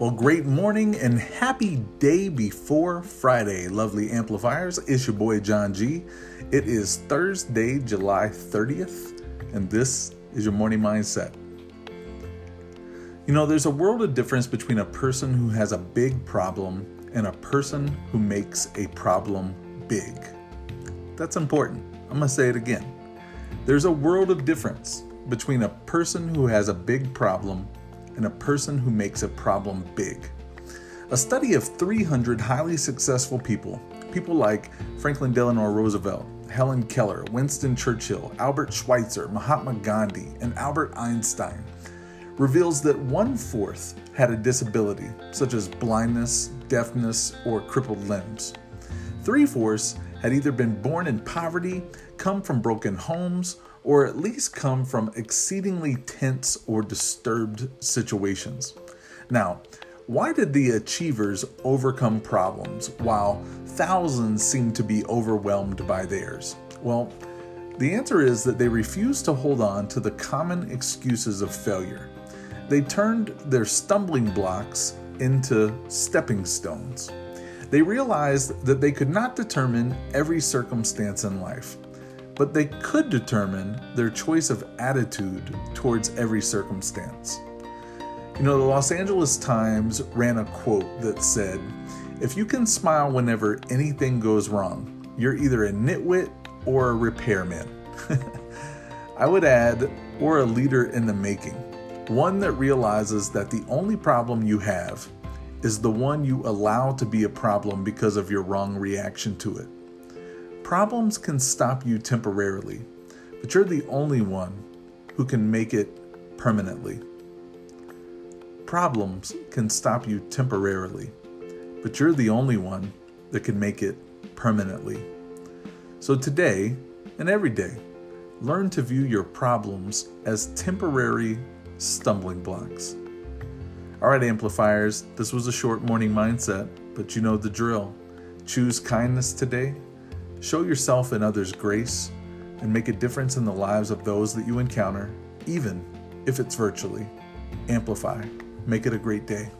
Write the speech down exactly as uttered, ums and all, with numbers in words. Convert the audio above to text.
Well, great morning and happy day before Friday, lovely amplifiers. It's your boy, John G. It is Thursday, July thirtieth, and this is your morning mindset. You know, there's a world of difference between a person who has a big problem and a person who makes a problem big. That's important. I'm going to say it again. There's a world of difference between a person who has a big problem and a person who makes a problem big. A study of three hundred highly successful people, people like Franklin Delano Roosevelt, Helen Keller, Winston Churchill, Albert Schweitzer, Mahatma Gandhi, and Albert Einstein, reveals that one-fourth had a disability, such as blindness, deafness, or crippled limbs. Three-fourths had either been born in poverty, come from broken homes, or at least come from exceedingly tense or disturbed situations. Now, why did the achievers overcome problems while thousands seem to be overwhelmed by theirs? Well, the answer is that they refused to hold on to the common excuses of failure. They turned their stumbling blocks into stepping stones. They realized that they could not determine every circumstance in life, but they could determine their choice of attitude towards every circumstance. You know, the Los Angeles Times ran a quote that said, "If you can smile whenever anything goes wrong, you're either a nitwit or a repairman." I would add, or a leader in the making, one that realizes that the only problem you have is the one you allow to be a problem because of your wrong reaction to it. Problems can stop you temporarily, but you're the only one who can make it permanently. Problems can stop you temporarily, but you're the only one that can make it permanently. So today and every day, learn to view your problems as temporary stumbling blocks. All right, amplifiers, this was a short morning mindset, but you know the drill. Choose kindness today. Show yourself and others grace, and make a difference in the lives of those that you encounter, even if it's virtually. Amplify. Make it a great day.